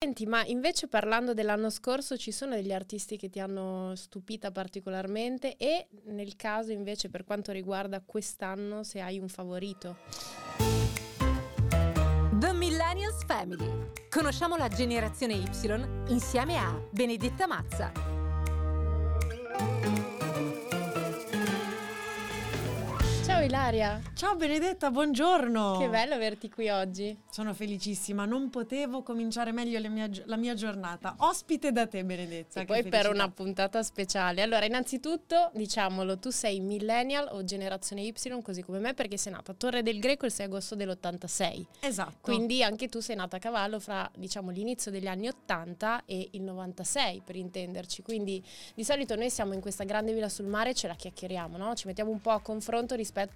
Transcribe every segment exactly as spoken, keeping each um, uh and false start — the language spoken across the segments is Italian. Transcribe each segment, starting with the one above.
Senti, ma invece parlando dell'anno scorso, ci sono degli artisti che ti hanno stupita particolarmente e nel caso invece per quanto riguarda quest'anno se hai un favorito? The Millennial's Family. Conosciamo la generazione Y insieme a Benedetta Mazza. Ciao Ilaria. Ciao Benedetta, buongiorno. Che bello averti qui oggi. Sono felicissima, non potevo cominciare meglio le mia, la mia giornata. Ospite da te Benedetta. E poi felicità. Per una puntata speciale. Allora, innanzitutto, diciamolo, tu sei millennial o generazione Y, così come me, perché sei nata a Torre del Greco il sei agosto dell'ottantasei. Esatto. Quindi anche tu sei nata a cavallo fra, diciamo, l'inizio degli anni ottanta e il novantasei, per intenderci. Quindi di solito noi siamo in questa grande villa sul mare e ce la chiacchieriamo, no? Ci mettiamo un po' a confronto rispetto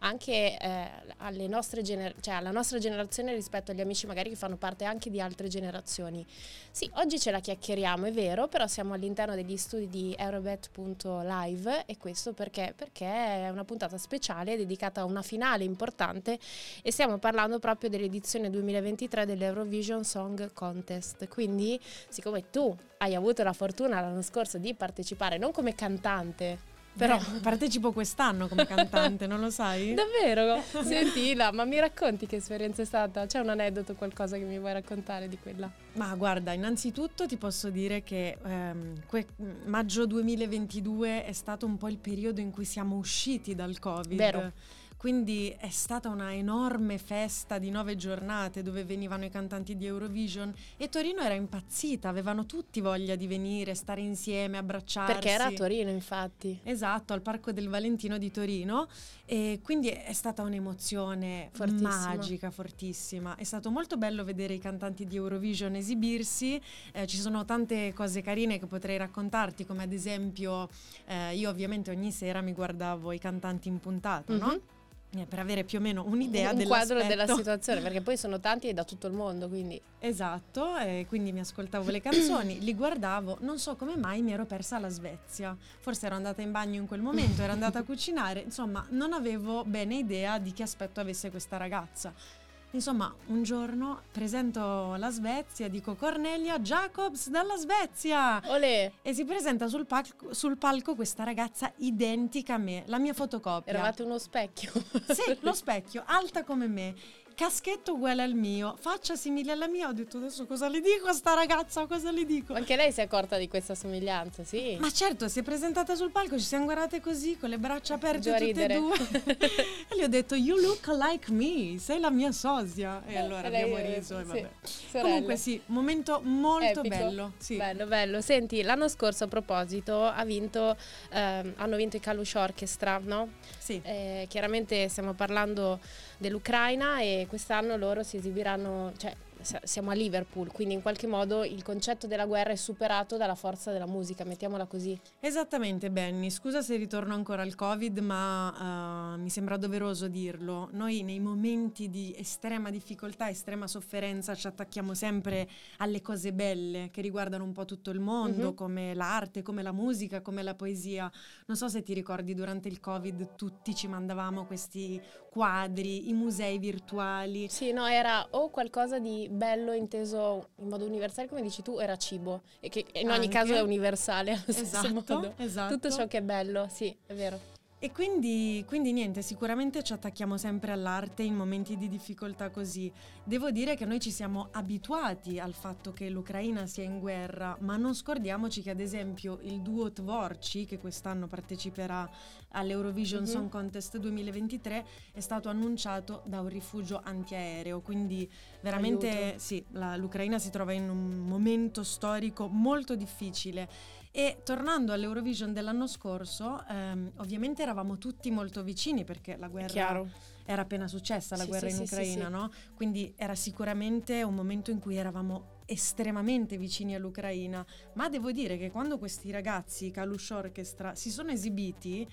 anche eh, alle nostre gener- cioè alla nostra generazione rispetto agli amici magari che fanno parte anche di altre generazioni. Sì, oggi ce la chiacchieriamo, è vero, però siamo all'interno degli studi di Eurobet.live e questo perché? Perché è una puntata speciale dedicata a una finale importante e stiamo parlando proprio dell'edizione duemilaventitré dell'Eurovision Song Contest. Quindi, siccome tu hai avuto la fortuna l'anno scorso di partecipare non come cantante, però beh, partecipo quest'anno come cantante, non lo sai? Davvero? Senti Ila, ma mi racconti che esperienza è stata? C'è un aneddoto, qualcosa che mi vuoi raccontare di quella? Ma guarda, innanzitutto ti posso dire che ehm, que- maggio duemilaventidue è stato un po' il periodo in cui siamo usciti dal Covid. Vero. Quindi è stata una enorme festa di nove giornate dove venivano i cantanti di Eurovision e Torino era impazzita, avevano tutti voglia di venire, stare insieme, abbracciarsi. Perché era a Torino, infatti. Esatto, al Parco del Valentino di Torino, e quindi è stata un'emozione fortissima. Magica, fortissima. È stato molto bello vedere i cantanti di Eurovision esibirsi, eh, ci sono tante cose carine che potrei raccontarti, come ad esempio eh, io ovviamente ogni sera mi guardavo i cantanti in puntata, mm-hmm. no? Per avere più o meno un'idea del un quadro della situazione, perché poi sono tanti e da tutto il mondo, quindi esatto, e quindi mi ascoltavo le canzoni, li guardavo, non so come mai mi ero persa alla Svezia, forse ero andata in bagno in quel momento, ero andata a cucinare, insomma non avevo bene idea di che aspetto avesse questa ragazza. Insomma, un giorno presento la Svezia, dico Cornelia Jacobs dalla Svezia! Olè! E si presenta sul palco, sul palco questa ragazza identica a me, la mia fotocopia. Eravate uno specchio. Sì, lo specchio, alta come me, caschetto uguale al mio, faccia simile alla mia. Ho detto adesso cosa le dico a sta ragazza, cosa le dico? Anche lei si è accorta di questa somiglianza, sì. Ma certo, si è presentata sul palco, ci siamo guardate così, con le braccia aperte tutte ridere. E due. E le ho detto, you look like me, sei la mia sosia. E allora lei, abbiamo riso, sì, e vabbè. Sorelle. Comunque sì, momento molto epico. Bello, sì. Bello, bello. Senti, l'anno scorso a proposito ha vinto, ehm, hanno vinto i Kalush Orchestra, no? Sì. Eh, chiaramente stiamo parlando dell'Ucraina e quest'anno loro si esibiranno, cioè siamo a Liverpool, quindi in qualche modo il concetto della guerra è superato dalla forza della musica, mettiamola così. Esattamente Benny, scusa se ritorno ancora al Covid, ma uh, mi sembra doveroso dirlo, noi nei momenti di estrema difficoltà, estrema sofferenza ci attacchiamo sempre alle cose belle che riguardano un po' tutto il mondo, mm-hmm. come l'arte, come la musica, come la poesia. Non so se ti ricordi, durante il Covid tutti ci mandavamo questi quadri, i musei virtuali. Sì, no, era o qualcosa di bello inteso in modo universale, come dici tu, era cibo, e che in ogni Anche. Caso è universale allo esatto, stesso modo. Esatto. Tutto ciò che è bello, sì, è vero. E quindi, quindi niente, sicuramente ci attacchiamo sempre all'arte in momenti di difficoltà così. Devo dire che noi ci siamo abituati al fatto che l'Ucraina sia in guerra, ma non scordiamoci che ad esempio il duo Tvorchi, che quest'anno parteciperà all'Eurovision mm-hmm. Song Contest duemilaventitré, è stato annunciato da un rifugio antiaereo, quindi veramente Aiuto. Sì, la, l'Ucraina si trova in un momento storico molto difficile. E tornando all'Eurovision dell'anno scorso, ehm, ovviamente era Eravamo tutti molto vicini perché la guerra Chiaro. Era appena successa, la sì, guerra sì, in Ucraina, sì, sì. no? Quindi era sicuramente un momento in cui eravamo estremamente vicini all'Ucraina, ma devo dire che quando questi ragazzi, Kalush Orchestra, si sono esibiti,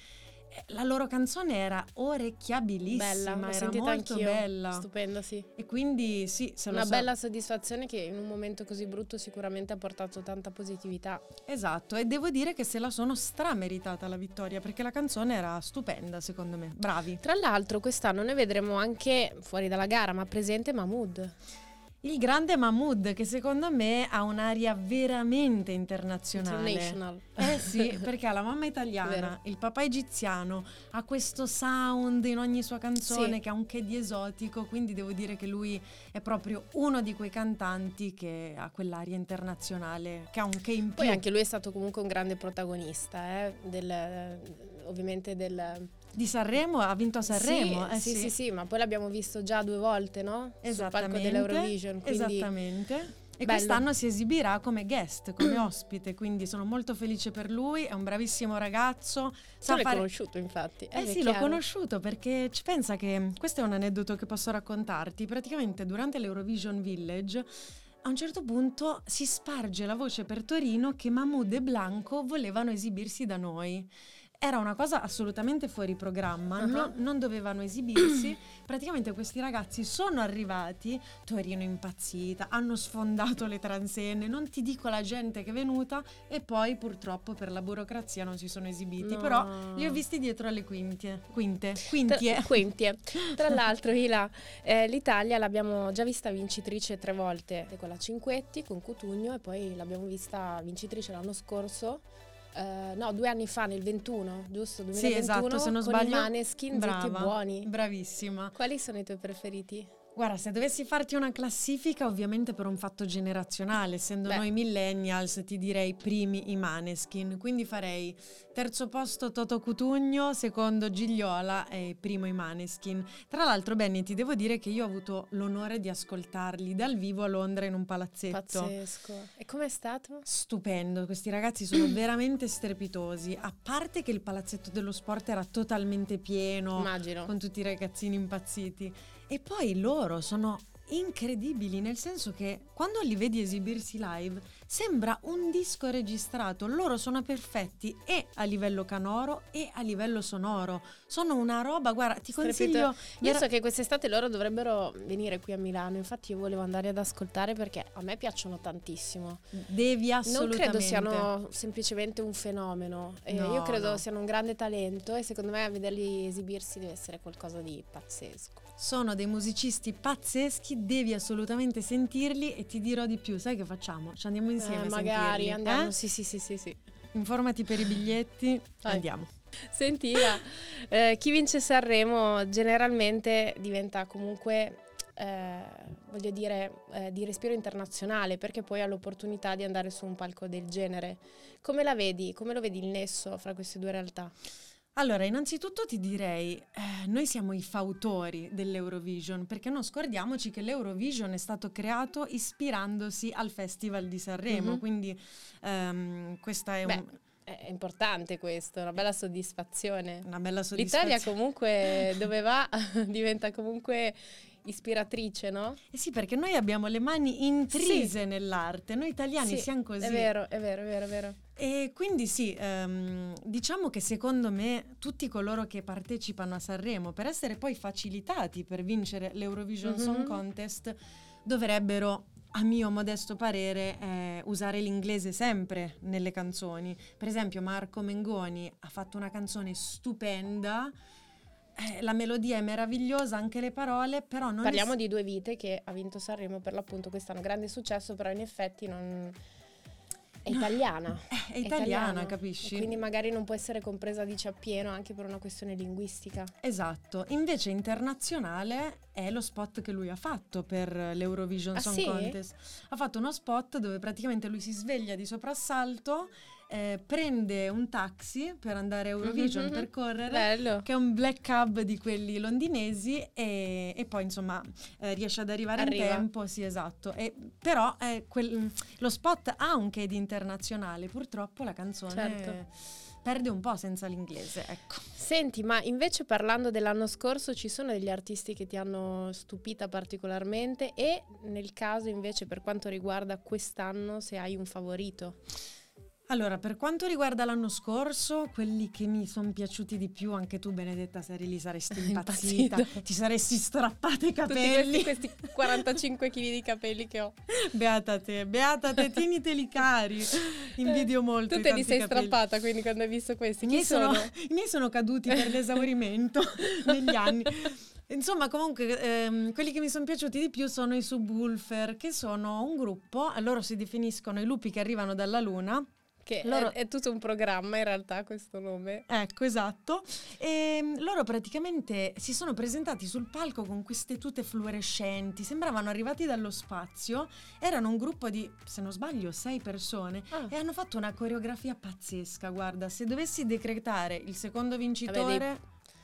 la loro canzone era orecchiabilissima, bella, l'ho era molto anch'io. Bella, stupenda, sì. E quindi sì, se una so. Bella soddisfazione che in un momento così brutto sicuramente ha portato tanta positività. Esatto, e devo dire che se la sono strameritata la vittoria, perché la canzone era stupenda secondo me. Bravi. Tra l'altro quest'anno noi vedremo anche fuori dalla gara, ma presente Mahmood. il grande Mahmood, che secondo me ha un'aria veramente internazionale. International. Eh sì, perché ha la mamma italiana, vero, il papà egiziano, ha questo sound in ogni sua canzone, sì, che ha un che di esotico, quindi devo dire che lui è proprio uno di quei cantanti che ha quell'aria internazionale, che ha un che in più. Poi anche lui è stato comunque un grande protagonista, eh, del, ovviamente del... di Sanremo, ha vinto a Sanremo, sì, eh, sì, sì, sì, sì, ma poi l'abbiamo visto già due volte, no? Esattamente, sul palco dell'Eurovision, quindi... esattamente. E bello, quest'anno si esibirà come guest, come ospite, quindi sono molto felice per lui, è un bravissimo ragazzo. Sa fare... l'ho conosciuto, infatti. Eh, eh sì, chiaro, l'ho conosciuto, perché ci pensa che... questo è un aneddoto che posso raccontarti. Praticamente durante l'Eurovision Village, a un certo punto si sparge la voce per Torino che Mahmood e Blanco volevano esibirsi da noi. Era una cosa assolutamente fuori programma, uh-huh. no, non dovevano esibirsi. Praticamente questi ragazzi sono arrivati, Torino impazzita, hanno sfondato le transenne, non ti dico la gente che è venuta, e poi purtroppo per la burocrazia non si sono esibiti, no. Però li ho visti dietro alle quinte. Quinte. Quintie. Tra, quintie. Tra l'altro, Ila, eh, l'Italia l'abbiamo già vista vincitrice tre volte, con la Cinquetti, con Cutugno, e poi l'abbiamo vista vincitrice l'anno scorso. Uh, no, due anni fa, nel ventuno, giusto? duemilaventuno, sì, esatto, se non sbaglio, con i Maneskin, brava, zitti buoni. Bravissima. Quali sono i tuoi preferiti? Guarda, se dovessi farti una classifica, ovviamente per un fatto generazionale, essendo Beh. noi millennials, ti direi primi i Maneskin, quindi farei terzo posto Toto Cutugno, secondo Gigliola e primo i Maneskin. Tra l'altro, Benny, ti devo dire che io ho avuto l'onore di ascoltarli dal vivo a Londra in un palazzetto. Pazzesco. E com'è stato? Stupendo, questi ragazzi sono veramente strepitosi, a parte che il palazzetto dello sport era totalmente pieno, immagino, con tutti i ragazzini impazziti. E poi loro sono incredibili, nel senso che quando li vedi esibirsi live sembra un disco registrato. Loro sono perfetti e a livello canoro e a livello sonoro. Sono una roba, guarda, ti consiglio. Io so che quest'estate loro dovrebbero venire qui a Milano, infatti io volevo andare ad ascoltare perché a me piacciono tantissimo. Devi assolutamente. Non credo siano semplicemente un fenomeno, eh, no, io credo no. siano un grande talento, e secondo me a vederli esibirsi deve essere qualcosa di pazzesco. Sono dei musicisti pazzeschi, devi assolutamente sentirli, e ti dirò di più, sai che facciamo? Ci andiamo insieme eh, a magari sentirli, andiamo, eh? sì, sì, sì, sì, sì. Informati per i biglietti, vai. Andiamo. Senti, eh, chi vince Sanremo generalmente diventa comunque... Eh, voglio dire eh, di respiro internazionale, perché poi ha l'opportunità di andare su un palco del genere. Come la vedi? Come lo vedi il nesso fra queste due realtà? Allora, innanzitutto ti direi, eh, noi siamo i fautori dell'Eurovision, perché non scordiamoci che l'Eurovision è stato creato ispirandosi al Festival di Sanremo, mm-hmm. quindi ehm, questa è Beh. un... È importante questo, una bella soddisfazione. Una bella soddisfazione. L'Italia comunque dove va diventa comunque ispiratrice, no? Eh sì, perché noi abbiamo le mani intrise sì. nell'arte, noi italiani sì, siamo così. È vero, è vero, è vero, è vero. E quindi sì, um, diciamo che secondo me tutti coloro che partecipano a Sanremo, per essere poi facilitati per vincere l'Eurovision mm-hmm. Song Contest, dovrebbero... a mio modesto parere, eh, usare l'inglese sempre nelle canzoni. Per esempio Marco Mengoni ha fatto una canzone stupenda, eh, la melodia è meravigliosa, anche le parole, però non... Parliamo es- di Due Vite, che ha vinto Sanremo per l'appunto quest'anno, grande successo, però in effetti non... È italiana. No, è, è italiana, italiana, capisci? E quindi magari non può essere compresa, dice, appieno, anche per una questione linguistica. Esatto. Invece internazionale è lo spot che lui ha fatto per l'Eurovision ah, Song sì? Contest. Ha fatto uno spot dove praticamente lui si sveglia di soprassalto, eh, prende un taxi per andare a Eurovision, mm-hmm. per correre, bello, che è un black cab di quelli londinesi, e, e poi insomma eh, riesce ad arrivare Arriva. in tempo, sì, esatto. E, però eh, quel, lo spot ha un che di internazionale, purtroppo la canzone certo. perde un po' senza l'inglese, ecco. Senti, ma invece parlando dell'anno scorso, ci sono degli artisti che ti hanno stupita particolarmente, e nel caso invece per quanto riguarda quest'anno, se hai un favorito? Allora, per quanto riguarda l'anno scorso, quelli che mi sono piaciuti di più, anche tu Benedetta sarei lì, saresti impazzita, ti saresti strappata i capelli. Tutti questi, questi quarantacinque chili di capelli che ho. Beata te, beata te, tieniteli cari, invidio molto. Tu te li sei capelli. strappata, quindi, quando hai visto questi? Chi sono? I miei sono caduti per l'esaurimento negli anni. Insomma, comunque, ehm, quelli che mi sono piaciuti di più sono i Subwoolfer, che sono un gruppo, loro si definiscono i lupi che arrivano dalla luna. Che loro... è, è tutto un programma in realtà questo nome. Ecco, esatto. E loro praticamente si sono presentati sul palco con queste tute fluorescenti, sembravano arrivati dallo spazio, erano un gruppo di, se non sbaglio, sei persone ah. e hanno fatto una coreografia pazzesca. Guarda, se dovessi decretare il secondo vincitore... Vabbè, dei...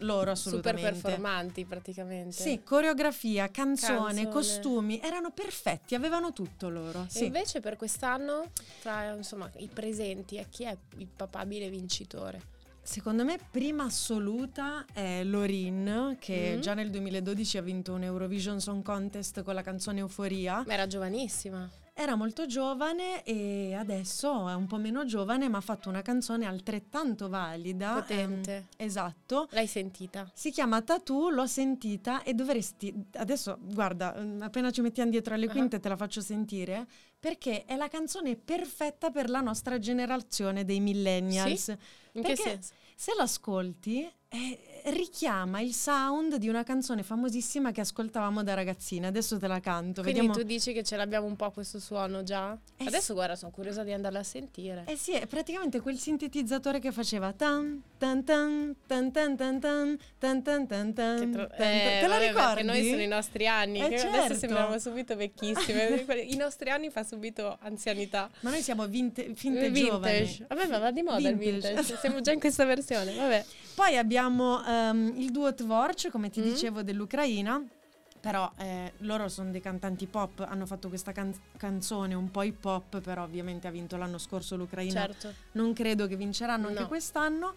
loro assolutamente. Super performanti praticamente. Sì, coreografia, canzone, canzone, costumi, erano perfetti, avevano tutto loro. Sì. E invece per quest'anno, tra insomma i presenti, a chi è il papabile vincitore? Secondo me prima assoluta è Loreen, che mm-hmm. già nel duemiladodici ha vinto un Eurovision Song Contest con la canzone Euforia. Ma era giovanissima. Era molto giovane e adesso è un po' meno giovane, ma ha fatto una canzone altrettanto valida. Potente. Ehm, esatto. L'hai sentita? Si chiama Tattoo, l'ho sentita e dovresti... Adesso, guarda, appena ci mettiamo dietro alle quinte uh-huh. te la faccio sentire, perché è la canzone perfetta per la nostra generazione dei millennials. Sì? In perché che senso? Se l'ascolti... Eh, richiama il sound di una canzone famosissima che ascoltavamo da ragazzina. Adesso te la canto. Quindi vediamo... tu dici che ce l'abbiamo un po' questo suono già? Eh Adesso sì. Guarda, sono curiosa di andarla a sentire. Eh sì, è praticamente quel sintetizzatore che faceva tan tan tan tan tan tan tan tan tan tan tan tro- eh, te la vabbè, ricordi? Perché noi sono i nostri anni eh che certo. Adesso sembriamo subito vecchissime. I nostri anni fa subito anzianità. Ma noi siamo vinte- finte vintage. Giovani. Vabbè, ma va di moda vintage. il vintage. Siamo già in questa versione. Vabbè. Poi abbiamo Abbiamo um, il duo Tvorchi, come ti mm. dicevo, dell'Ucraina, però eh, loro sono dei cantanti pop, hanno fatto questa can- canzone un po' hip hop, però ovviamente ha vinto l'anno scorso l'Ucraina, certo. Non credo che vinceranno anche no. quest'anno.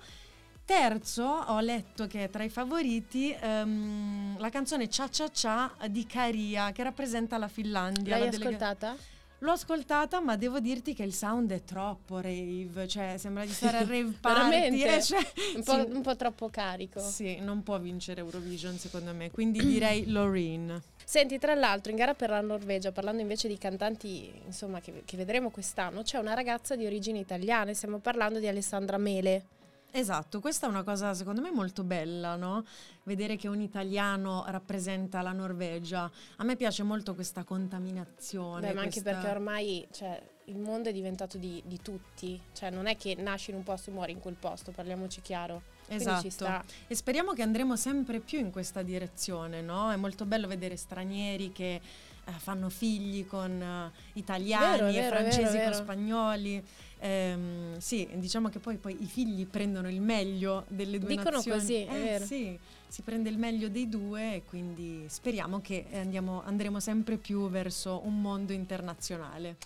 Terzo, ho letto che è tra i favoriti um, la canzone Cha Cha Cha di Karia, che rappresenta la Finlandia. L'hai la delega- ascoltata? L'ho ascoltata, ma devo dirti che il sound è troppo rave, cioè sembra di stare a rave party, eh, cioè, un, po', sì. un po' troppo carico. Sì, non può vincere Eurovision secondo me, quindi direi Loreen. Senti, tra l'altro in gara per la Norvegia, parlando invece di cantanti insomma che, che vedremo quest'anno, c'è una ragazza di origine italiana, stiamo parlando di Alessandra Mele. Esatto, questa è una cosa secondo me molto bella, no? Vedere che un italiano rappresenta la Norvegia. A me piace molto questa contaminazione. Beh, ma questa... anche perché ormai cioè, il mondo è diventato di, di tutti, cioè non è che nasci in un posto e muori in quel posto, parliamoci chiaro. Esatto, ci sta. E speriamo che andremo sempre più in questa direzione, no? È molto bello vedere stranieri che eh, fanno figli con eh, italiani, vero, vero, francesi vero, con vero. spagnoli. Ehm, sì, diciamo che poi, poi i figli prendono il meglio delle due Dicono nazioni. Dicono così, eh, è vero. Sì, si prende il meglio dei due e quindi speriamo che andiamo, andremo sempre più verso un mondo internazionale.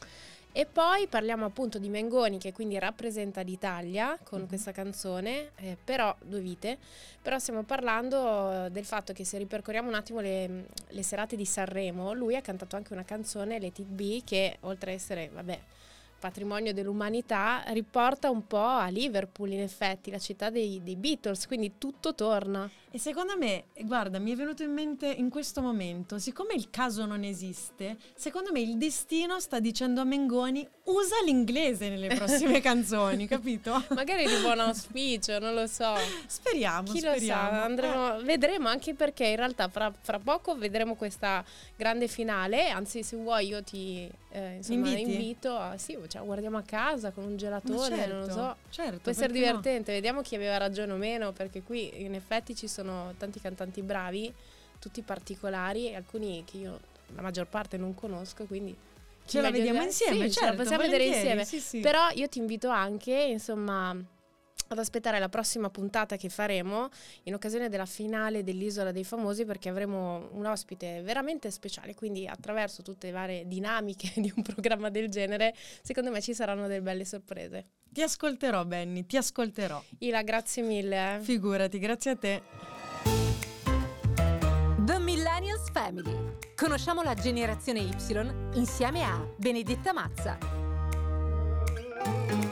E poi parliamo appunto di Mengoni, che quindi rappresenta l'Italia con mm-hmm. questa canzone, eh, però due vite, però stiamo parlando del fatto che se ripercorriamo un attimo le, le serate di Sanremo, lui ha cantato anche una canzone, Let It Be, che oltre a essere, vabbè, patrimonio dell'umanità, riporta un po' a Liverpool, in effetti, la città dei, dei Beatles, quindi tutto torna. E secondo me, guarda, mi è venuto in mente in questo momento, siccome il caso non esiste, secondo me il destino sta dicendo a Mengoni usa l'inglese nelle prossime canzoni, capito? Magari di buon auspicio, non lo so. Speriamo, Chi speriamo. Lo sa, andremo, eh. vedremo, anche perché in realtà fra, fra poco vedremo questa grande finale, anzi se vuoi io ti eh, insomma, invito a... Sì, cioè, guardiamo a casa con un gelatone, certo, non lo so, certo, può essere divertente, no? Vediamo chi aveva ragione o meno, perché qui in effetti ci sono tanti cantanti bravi, tutti particolari, alcuni che io la maggior parte non conosco, quindi ce la vediamo vedere? insieme, sì, certo, ce la possiamo vedere insieme, sì, sì. Però io ti invito anche insomma ad aspettare la prossima puntata che faremo in occasione della finale dell'Isola dei Famosi, perché avremo un ospite veramente speciale, quindi attraverso tutte le varie dinamiche di un programma del genere secondo me ci saranno delle belle sorprese. Ti ascolterò, Benny, ti ascolterò. Ila, grazie mille. Figurati, grazie a te. The Millennial's Family. Conosciamo la generazione Y insieme a Benedetta Mazza.